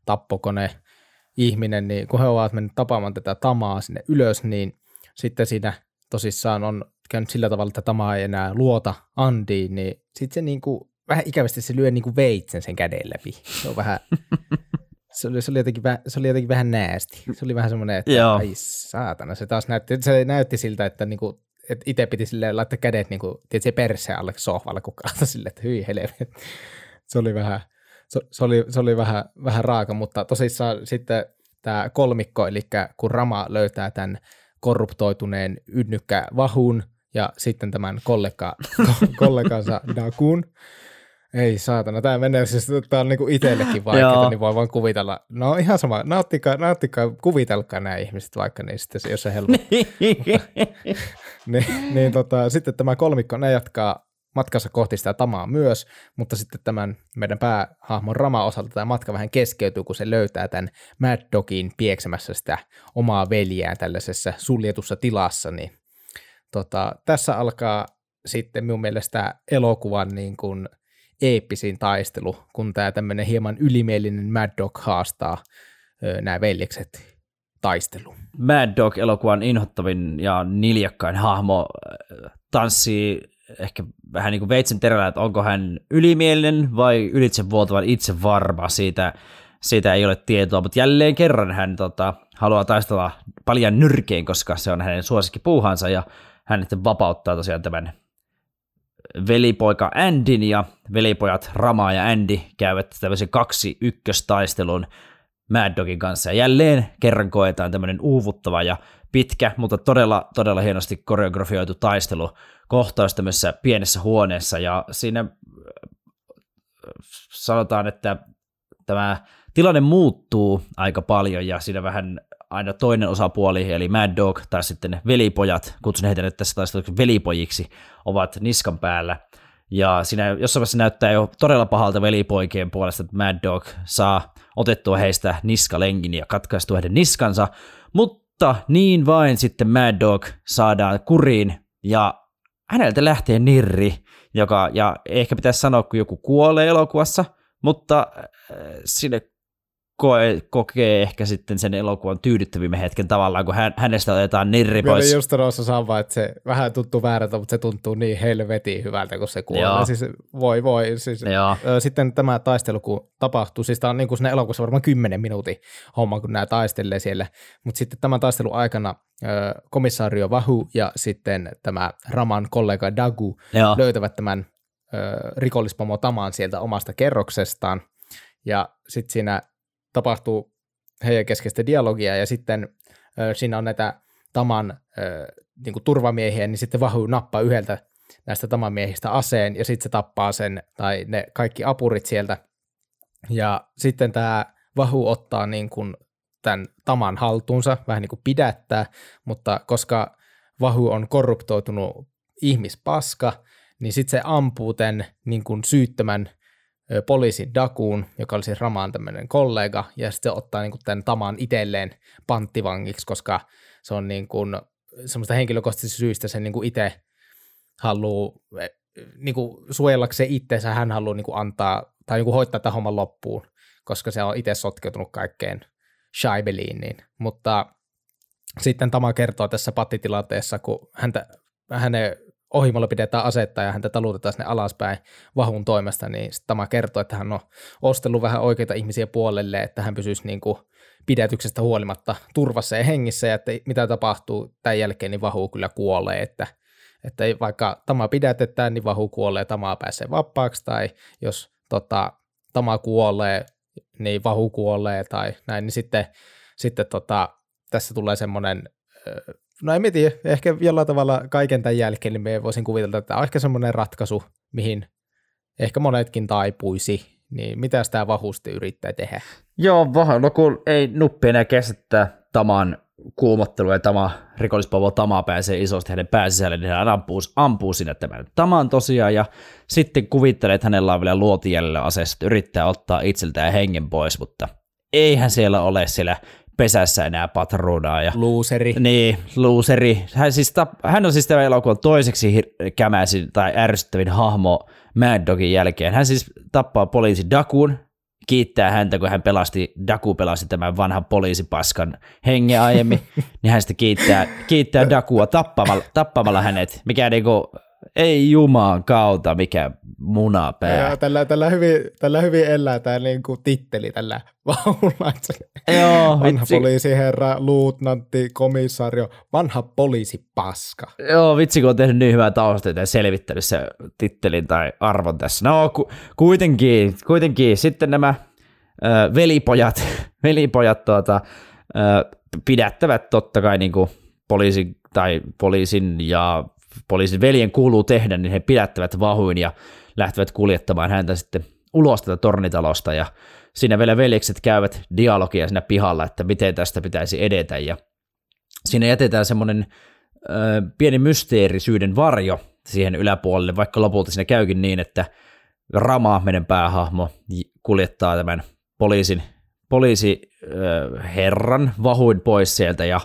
tappokone-ihminen, niin kun he ovat menneet tapaamaan tätä Tamaa sinne ylös, niin sitten siinä tosissaan on käynyt sillä tavalla, että Tama ei enää luota Andiin, niin sitten se niin kuin, vähän ikävästi se lyö niin kuin veitsen sen käden läpi. Se on vähän, se oli, se oli, jotenkin, se oli jotenkin vähän näästi. Se oli vähän semmoinen, että joo. Ai saatana, se taas näytti, se näytti siltä, että niin kuin, että itse piti silleen laittaa kädet niin kuin, tietysti perseen alle sohvalla, kun katsoi silleen, että hyi helvetti. Se oli vähän, se, se oli, se oli vähän, vähän raaka, mutta tosissaan sitten tämä kolmikko, eli kun Rama löytää tämän korruptoituneen ynnykkä Vahun ja sitten tämän kollega, kollegansa Dakun. Ei saatana, tämä menee siis, tämä on niin kuin itsellekin vaikeaa, niin voi vaan kuvitella. No ihan sama, nauttikaa, nauttikaa kuvitelkaa nämä ihmiset vaikka, niin sitten jos se helpottaa. Niin, niin tota, sitten tämä kolmikko, ne jatkaa matkansa kohti sitä Tamaa myös, mutta sitten tämän meidän päähahmon Raman osalta tämä matka vähän keskeytyy, kun se löytää tämän Mad Dogin pieksemässä sitä omaa veljää tällaisessa suljetussa tilassa. Niin, tota, tässä alkaa sitten minun mielestä elokuvan niin kuin eeppisin taistelu, kun tämä tämmöinen hieman ylimielinen Mad Dog haastaa nämä veljekset taistelu. Mad Dog-elokuvan inhottavin ja niljakkain hahmo tanssii ehkä vähän niin kuin veitsen terällä, että onko hän ylimielinen vai ylitsevuotavan itse varma siitä, siitä ei ole tietoa, mutta jälleen kerran hän tota, haluaa taistella paljon nyrkein, koska se on hänen suosikkipuuhansa ja hän sitten vapauttaa tosiaan tämän velipoika Andyn ja velipojat Rama ja Andy käyvät tämmöisen kaksi ykköstaistelun Mad Dogin kanssa ja jälleen kerran koetaan tämmöinen uuvuttava ja pitkä, mutta todella, todella hienosti koreografioitu taistelu kohtaus tämmöisessä pienessä huoneessa ja siinä sanotaan, että tämä tilanne muuttuu aika paljon ja siinä vähän aina toinen osapuoli, eli Mad Dog tai sitten velipojat, kutsun heitä nyt tässä taisteluksi velipojiksi, ovat niskan päällä. Ja siinä jossain vaiheessa näyttää jo todella pahalta velipoikien puolesta, että Mad Dog saa otettua heistä niskalengin ja katkaistua heidän niskansa, mutta niin vain sitten Mad Dog saadaan kuriin ja häneltä lähtee nirri, joka, ja ehkä pitäisi sanoa, kun joku kuolee elokuvassa, mutta sinne kokee ehkä sitten sen elokuvan tyydyttävimmän hetken tavallaan, kun hän, hänestä otetaan nirri pois. Meillä on just tuossa sama, että se vähän tuntuu väärältä, mutta se tuntuu niin helvetin hyvältä, kun se kuolee. Siis, voi voi. Siis, ö, sitten tämä taistelu, kun tapahtuu, siis tämä on niin kuin siinä elokuvassa varmaan kymmenen minuutin homma, kun nämä taistelee siellä, mutta sitten tämän taistelun aikana ö, komissaario Vahu ja sitten tämä Raman kollega Dagu Joo. löytävät tämän ö, rikollispomo Taman sieltä omasta kerroksestaan ja sitten siinä tapahtuu heidän keskeistä dialogia ja sitten ö, siinä on näitä Taman ö, niin kuin turvamiehiä, niin sitten Vahu nappaa yhdeltä näistä Taman miehistä aseen ja sitten se tappaa sen tai ne kaikki apurit sieltä ja sitten tämä Vahu ottaa niin kuin tämän Taman haltuunsa, vähän niin kuin pidättää, mutta koska Vahu on korruptoitunut ihmispaska, niin sitten se ampuu tämän niin kuin syyttömän poliisin Daguun, joka oli siis Ramaan tämmöinen kollega, ja sitten se ottaa niin kuin tämän Taman itselleen panttivangiksi, koska se on niin kuin semmoista henkilökohtaisista syistä, se niin kuin itse haluaa niin kuin suojellakseen itseensä, hän haluaa niin kuin antaa tai niin kuin hoittaa tämän homman loppuun, koska se on itse sotkeutunut kaikkeen Scheibeliiniin, mutta sitten Tama kertoo tässä pattitilanteessa, kun häntä, hänen ohimolla pidetään asetta ja häntä talutetaan sinne alaspäin Vahun toimesta, niin sitten Tama kertoo, että hän on ostellut vähän oikeita ihmisiä puolelle, että hän pysyisi niin kuin pidätyksestä huolimatta turvassa ja hengissä, ja että mitä tapahtuu tämän jälkeen, niin Vahu kyllä kuolee, että, että vaikka Tama pidätetään, niin Vahu kuolee, Tama pääsee vapaaksi, tai jos tota, Tama kuolee, niin Vahu kuolee, tai näin, niin sitten, sitten tota, tässä tulee semmoinen no en tiedä, ehkä jollain tavalla kaiken tämän jälkeen, niin me voisin kuvitella, että tämä on ehkä semmoinen ratkaisu, mihin ehkä monetkin taipuisi, niin mitä tämä Vahusti yrittää tehdä? Joo, vähän, no kun ei nuppi enää käsittää Taman kuumottelu ja Tama, rikollispomo Tama pääsee isosti hänen pääsisälle, niin hän ampuu, ampuu sinne tämän Taman tosiaan, ja sitten kuvittelee, että hänellä on vielä luoti jäljellä aseessa, että yrittää ottaa itseltään hengen pois, mutta eihän siellä ole siellä pesässä enää patruunaa. Ja luuseri. Niin, luuseri. Hän, siis, hän on siis tämän elokuvan toiseksi kämäsin tai ärsyttävin hahmo Mad Dogin jälkeen. Hän siis tappaa poliisi Daguun, kiittää häntä, kun hän pelasti, Dagu pelasti tämän vanhan poliisipaskan hengen aiemmin, niin hän sitten kiittää, kiittää Dagua tappamalla, tappamalla hänet, mikä niinku ei juman kautta, mikä munapää. Joo, tällä, tällä, hyvin, tällä hyvin elää tämä niinku titteli tällä vaulla. Joo, vanha vitsi. Poliisiherra, luutnantti, komissaario, vanha poliisipaska. Joo, vitsi kun on tehnyt niin hyvää taustaita ja selvittänyt se tittelin tai arvon tässä. No ku, kuitenkin, kuitenkin sitten nämä ö, velipojat, velipojat tuota, ö, pidättävät totta kai niinku poliisin, tai poliisin ja poliisin veljen kuuluu tehdä, niin he pidättävät Vahuin ja lähtevät kuljettamaan häntä sitten ulos tätä tornitalosta, ja siinä vielä veljekset käyvät dialogia siinä pihalla, että miten tästä pitäisi edetä, ja siinä jätetään semmoinen ö, pieni mysteerisyyden varjo siihen yläpuolelle, vaikka lopulta siinä käykin niin, että Rama, meidän päähahmo, kuljettaa tämän poliisin, poliisiherran Vahuin pois sieltä, ja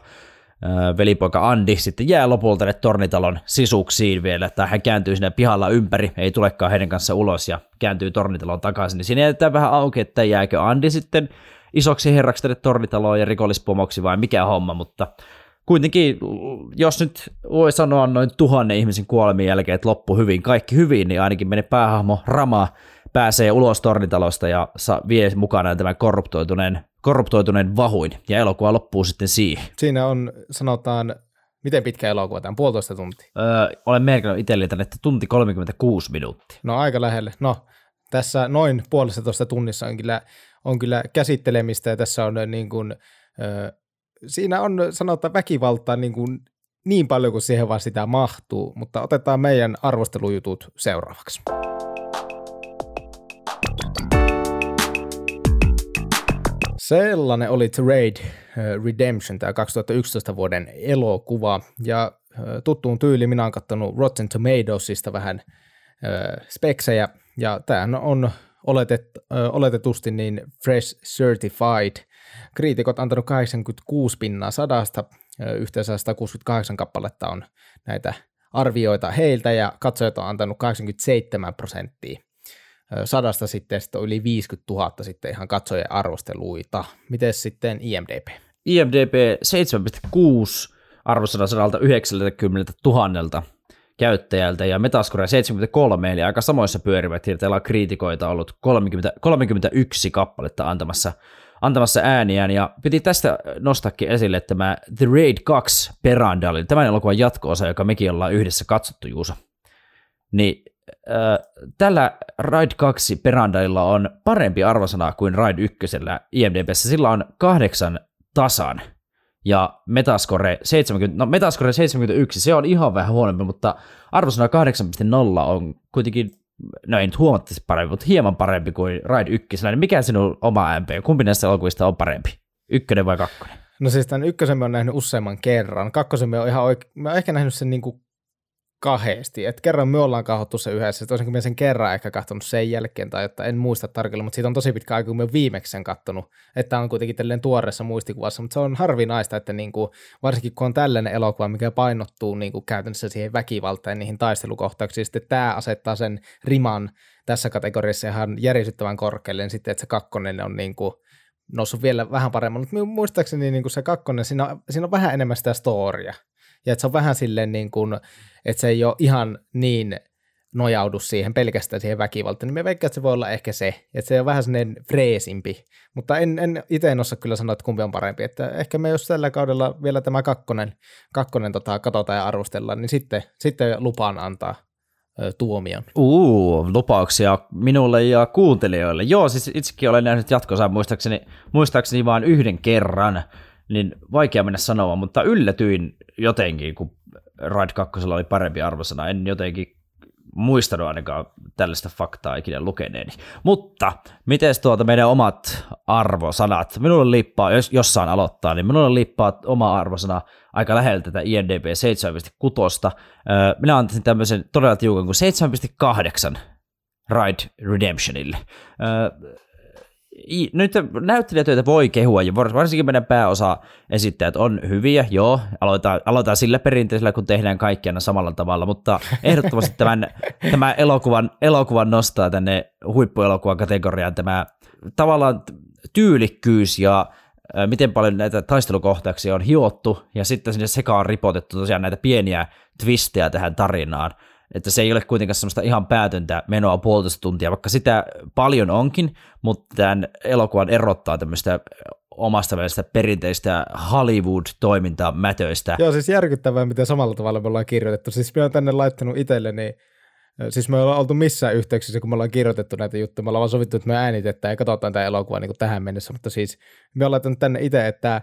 velipoika Andy sitten jää lopulta tänne tornitalon sisuksiin vielä, tai hän kääntyy siinä pihalla ympäri, ei tulekaan heidän kanssa ulos ja kääntyy tornitalon takaisin, niin siinä jätetään vähän auki, että jääkö Andy sitten isoksi herraksi tänne tornitaloon ja rikollispomoksi vai mikä homma, mutta kuitenkin, jos nyt voi sanoa noin tuhannen ihmisen kuolemien jälkeen, että loppu hyvin, kaikki hyvin, niin ainakin meni päähahmo Rama, pääsee ulos tornitalosta ja vie mukanaan tämän korruptoituneen, korruptoituneen vahuin, ja elokuva loppuu sitten siihen. Siinä on, sanotaan, miten pitkä elokuva tämä on? Puolitoista tuntia? Öö, olen merkinnyt itselleni tänne, että tunti kolmekymmentäkuusi minuuttia. No aika lähelle. No, tässä noin puolestatoista tunnissa on kyllä, on kyllä käsittelemistä, ja tässä on niin kuin, öö, siinä on, sanotaan, väkivaltaa niin kuin niin paljon kuin siihen vaan sitä mahtuu, mutta otetaan meidän arvostelujutut seuraavaksi. Sellainen oli The Raid Redemption, tämä kaksituhattayksitoista vuoden elokuva, ja tuttuun tyyliin minä olen katsonut Rotten Tomatoesista vähän speksejä, ja tämähän on oletet, oletetusti niin Fresh Certified. Kriitikot antanut kahdeksankymmentäkuusi pinnaa sadasta, yhteensä sata kuusikymmentäkahdeksan kappaletta on näitä arvioita heiltä, ja katsojat on antanut kahdeksankymmentäseitsemän prosenttia. Sadasta sitten, sitten on yli viisikymmentätuhatta sitten ihan katsojen arvosteluita. Mites sitten I M D B? I M D B seitsemän pilkku kuusi arvosana sata yhdeksänkymmentätuhatta käyttäjältä ja Metascore seitsemänkymmentäkolme, eli aika samoissa pyörivät. Täällä on kriitikoita ollut kolmekymmentä, kolmekymmentäyksi kappaletta antamassa, antamassa ääniään, ja piti tästä nostakin esille tämä The Raid kaksi Peranda, eli tämän elokuvan jatko-osa, joka mekin ollaan yhdessä katsottu, Juuso. Niin tällä Raid kaksi Perandalla on parempi arvosana kuin Raid yksi IMDb:ssä. Sillä on kahdeksan tasan ja Metascore seitsemänkymmentä, no Metascore seitsemänkymmentäyksi, se on ihan vähän huonompi, mutta arvosana kahdeksan pilkku nolla on kuitenkin, no ei nyt huomattavasti parempi, mutta hieman parempi kuin Raid yksi. Mikä sinun oma M P? Kumpi näistä elokuvista on parempi? Ykkönen vai kakkonen? No siis tämän ykkösen mä oon nähnyt useamman kerran. Kakkosen mä oon ihan oikein, mä oon ehkä nähnyt sen niinku kahdesti, että kerran me ollaan kahottu se yhdessä, että olisinko minä sen kerran ehkä katsonut sen jälkeen, tai että en muista tarkalleen, mutta siitä on tosi pitkä aika, kun minä olen viimeksi sen katsonut, että on kuitenkin tälleen tuoreessa muistikuvassa, mutta se on harvinaista, että niinku, varsinkin kun on tällainen elokuva, mikä painottuu niinku käytännössä siihen väkivaltaan ja niihin taistelukohtauksiin, sitten tämä asettaa sen riman tässä kategoriassa ihan järisyttävän korkealle, niin sitten, että se kakkonen on niinku noussut vielä vähän paremmin, mutta muistaakseni niinku se kakkonen, siinä on, siinä on vähän enemmän sitä storia. Ja että se on vähän silleen niin kuin, että se ei ole ihan niin nojaudu siihen, pelkästään siihen väkivaltaan, niin me veikkaan, että se voi olla ehkä se, että se on vähän sellainen freesimpi, mutta en, en itse en osaa kyllä sanoa, että kumpi on parempi, että ehkä me jos tällä kaudella vielä tämä kakkonen, kakkonen tota, katsotaan ja arvostellaan, niin sitten, sitten lupaan antaa tuomion. Uuu, lupauksia minulle ja kuuntelijoille. Joo, siis itsekin olen nähnyt jatkossa muistaakseni, muistaakseni vain yhden kerran, niin vaikea mennä sanoa, mutta yllätyin jotenkin, kun Raid kaksi oli parempi arvosana. En jotenkin muistanut ainakaan tällaista faktaa ikinä lukeneeni. Mutta miten tuota meidän omat arvosanat? Minulla liippaa, jos jossain aloittaa, niin minulla liippaa oma arvosana aika läheltä tätä I M D B seitsemän pilkku kuusi. Minä antaisin tämmöisen todella tiukan kuin seitsemän pilkku kahdeksan Raid Redemptionille. Nyt näyttelijöitä voi kehua, ja varsinkin meidän pääosa-esittäjät on hyviä, joo, aloitetaan, aloitetaan sillä perinteisellä, kun tehdään kaikki aina samalla tavalla, mutta ehdottomasti tämän, tämän elokuvan, elokuvan nostaa tänne huippuelokuvakategoriaan tämä tavallaan tyylikkyys ja miten paljon näitä taistelukohtauksia on hiottu, ja sitten sinne sekaan ripotettu tosiaan näitä pieniä twistejä tähän tarinaan. Että se ei ole kuitenkaan semmoista ihan päätöntä menoa puolitoista tuntia, vaikka sitä paljon onkin, mutta tämän elokuvan erottaa tämmöistä omasta mielestä perinteistä Hollywood-toimintamätöistä. Joo, siis järkyttävää, miten samalla tavalla me ollaan kirjoitettu. Siis minä olen tänne laittanut itselleni, siis me ollaan oltu missään yhteyksissä, kun me ollaan kirjoitettu näitä juttuja. Me ollaan vaan sovittu, että me äänitetään ja katsotaan tämä elokuva niin kuin tähän mennessä, mutta siis me ollaan laittanut tänne itse, että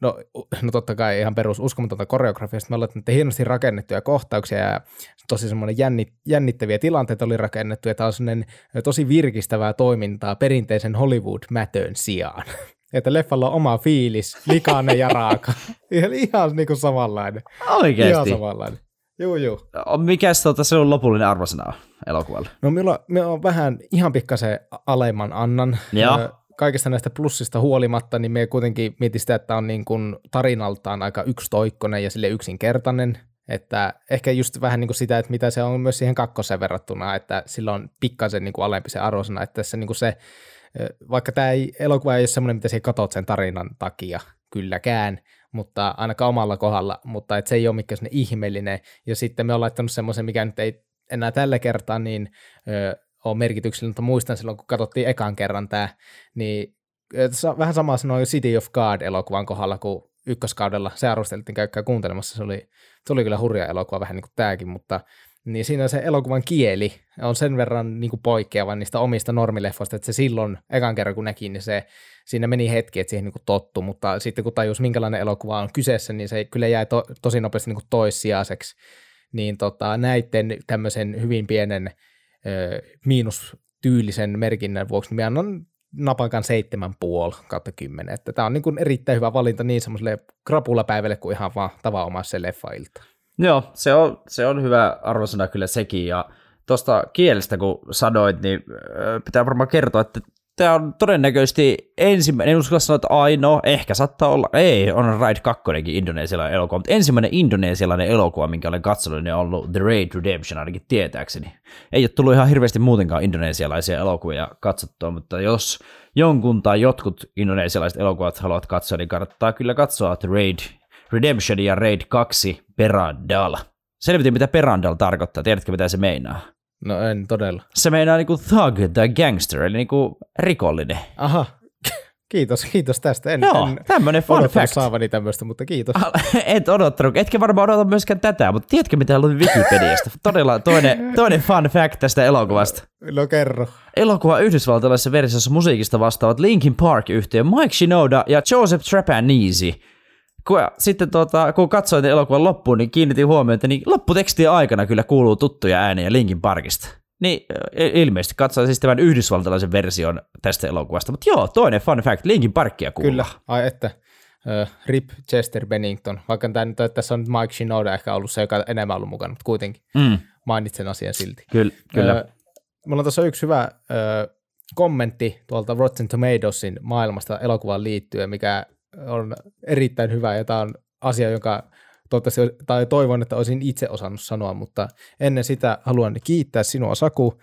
No, no totta kai ihan perus uskomatonta koreografiasta. Me ollaan hienosti rakennettuja kohtauksia ja tosi semmoinen jännit, jännittäviä tilanteita oli rakennettu, ja tämä on semmoinen tosi virkistävää toimintaa perinteisen Hollywood-mätön sijaan. Että leffalla on oma fiilis, likainen ja raaka. Ihan niin kuin samanlainen. Oikeasti? Ihan samanlainen. Juu, juu. Mikäs tuota, se on lopullinen arvosana elokuvalle? No minulla, minulla on vähän ihan pikkasen alemman annan. Joo. Kaikista näistä plussista huolimatta, niin me kuitenkin mietin sitä, että on niin kuin tarinaltaan aika yksitoikkoinen ja sille yksinkertainen, että ehkä just vähän niin kuin sitä, että mitä se on myös siihen kakkoseen verrattuna, että sillä on pikkasen niin kuin alempi se arvosana, että se, niin kuin se Vaikka tämä ei, elokuva ei ole semmoinen, mitä sä katot sen tarinan takia kylläkään, mutta ainakaan omalla kohdalla, mutta et se ei ole mikään semmoinen ihmeellinen. Ja sitten me ollaan laittanut semmoisen, mikä nyt ei enää tällä kertaa niin ö, ole merkityksellinen, mutta muistan silloin, kun katsottiin ekan kerran tämä, niin vähän samaa sanoi City of God-elokuvan kohdalla, kun ykköskaudella se arvosteltiin, käykää kuuntelemassa, se oli, se oli kyllä hurja elokuva, vähän niin kuin tämäkin, mutta niin siinä se elokuvan kieli on sen verran niin kuin poikkeava niistä omista normileffoista, että se silloin, ekan kerran kun näki, niin se, siinä meni hetki, että siihen niin kuin tottui, mutta sitten kun tajusi, minkälainen elokuva on kyseessä, niin se kyllä jäi to, tosi nopeasti niin kuin toissijaiseksi, niin tota, näiden tämmöisen hyvin pienen ö, miinustyylisen merkinnän vuoksi, niin minä on napakan seitsemän puoli kautta kymmenen, että tämä on niin kuin erittäin hyvä valinta niin semmoiselle krapulapäivälle kuin ihan vaan tavanomaiselle leffailtaan. Joo, se on, se on hyvä arvosana kyllä sekin, ja tuosta kielestä kun sanoit, niin pitää varmaan kertoa, että tämä on todennäköisesti ensimmäinen, en uskalla sanoa, että ainoa, ehkä saattaa olla, ei, on Raid kakkonenkin indonesialainen elokuva, mutta ensimmäinen indonesialainen elokuva, minkä olen katsonut, niin on ollut The Raid Redemption ainakin tietääkseni. Ei ole tullut ihan hirveästi muutenkaan indonesialaisia elokuvia katsottua, mutta jos jonkun tai jotkut indonesialaiset elokuvat haluat katsoa, niin kannattaa kyllä katsoa The Raid Redemption ja Raid kaksi Perandal. Selvitin, mitä Perandal tarkoittaa. Tiedätkö, mitä se meinaa? No en todella. Se meinaa niinku thug tai gangster, eli niinku rikollinen. Aha, kiitos, kiitos tästä. En, Joo, en tämmönen fun fact. Saavani tämmöistä, mutta kiitos. Et odottanut, etkä varmaan odota myöskään tätä, mutta tiedätkö, mitä luin Wikipediasta? Todella toinen, toinen fun fact tästä elokuvasta. No kerro. Elokuva yhdysvaltalaisessa versiossa musiikista vastaavat Linkin Park-yhtye Mike Shinoda ja Joseph Trapanese. Kun, sitten tuota, kun katsoin elokuvan loppuun, niin kiinnitin huomioon, että niin lopputekstien aikana kyllä kuuluu tuttuja ääniä Linkin Parkista. Niin ilmeisesti katsoin siis tämän yhdysvaltalaisen version tästä elokuvasta. Mutta joo, toinen fun fact, Linkin Parkia kuuluu. Kyllä, ai että äh, rip Chester Bennington, vaikka tämä nyt, tässä on Mike Shinoda ehkä ollut se, joka on enemmän ollut mukana, mutta kuitenkin mm. mainitsen asian silti. Kyllä, kyllä. Äh, mulla on tuossa yksi hyvä äh, kommentti tuolta Rotten Tomatoesin maailmasta elokuvaan liittyen, mikä on erittäin hyvä, ja tämä on asia, jonka tai toivon, että olisin itse osannut sanoa, mutta ennen sitä haluan kiittää sinua, Saku.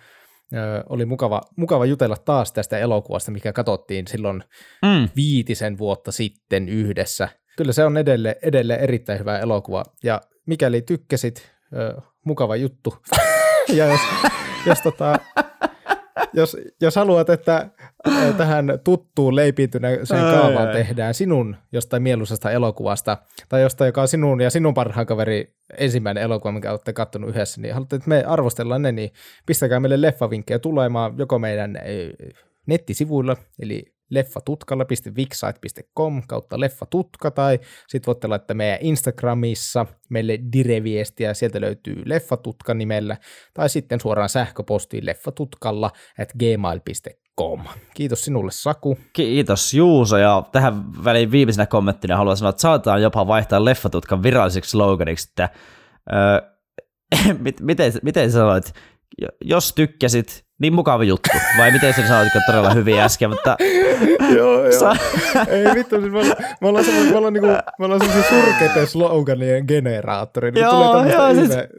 Ö, oli mukava, mukava jutella taas tästä elokuvasta, mikä katsottiin silloin mm. viitisen vuotta sitten yhdessä. Kyllä se on edelleen, edelleen erittäin hyvä elokuva, ja mikäli tykkäsit, ö, mukava juttu. ja jos, jos, tota, jos, jos haluat, että tähän tuttuun leipiytyneeseen kaavaan tehdään sinun jostain mieluisesta elokuvasta, tai jostain, joka on sinun ja sinun parhaan kaveri ensimmäinen elokuva, minkä olette kattonut yhdessä, niin haluatte, että me arvostellaan ne, niin pistäkää meille leffavinkkejä tulemaan joko meidän nettisivuilla, eli leffatutkalla piste viksait piste com kautta leffatutka, tai sitten voitte laittaa meidän Instagramissa meille direviestiä, sieltä löytyy leffatutka nimellä, tai sitten suoraan sähköpostiin leffatutkalla at gmail piste com. Kom. Kiitos sinulle, Saku. Kiitos, Juuso, ja tähän väliin viimeisenä kommenttina haluan sanoa, että saataan jopa vaihtaa Leffatutkan viralliseksi sloganiksi, että öö, mit, miten, miten sanoit, jos tykkäsit, niin mukava juttu, vai miten sen sanoit, että todella hyviä äsken, mutta... joo, joo. Sa- Ei vittu, siis me ollaan semmoisen surkeiden sloganien generaattori, niin joo, tulee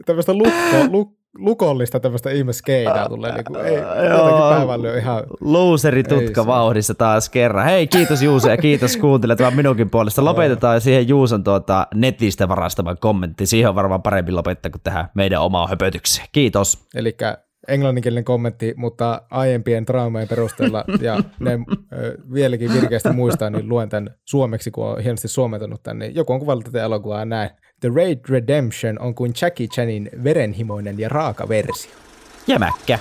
tämmöistä siis... lukkoa, lukkoa. Lukollista tämmöistä ihmeskeidaa tulee, niin kuin ei, jotenkin päivällä on ihan... Loseritutka vauhdissa taas kerran. Hei, kiitos Juuse ja kiitos kuuntelijat vaan minunkin puolesta. Lopetetaan siihen Juuson tuota netistä varastaman kommentti. Siihen on varmaan parempi lopettaa kuin tähän meidän omaan höpötykseen. Kiitos. Elikkä englanninkielinen kommentti, mutta aiempien traumajen perusteella ja ne äh, vieläkin virkeästi muistaa, niin luen tämän suomeksi, kun on hienosti suomentunut tänne. Joku on kuvannut tätä elokuvaa näin. The Raid Redemption on kuin Jackie Chanin verenhimoinen ja raaka versio. Jämäkkä.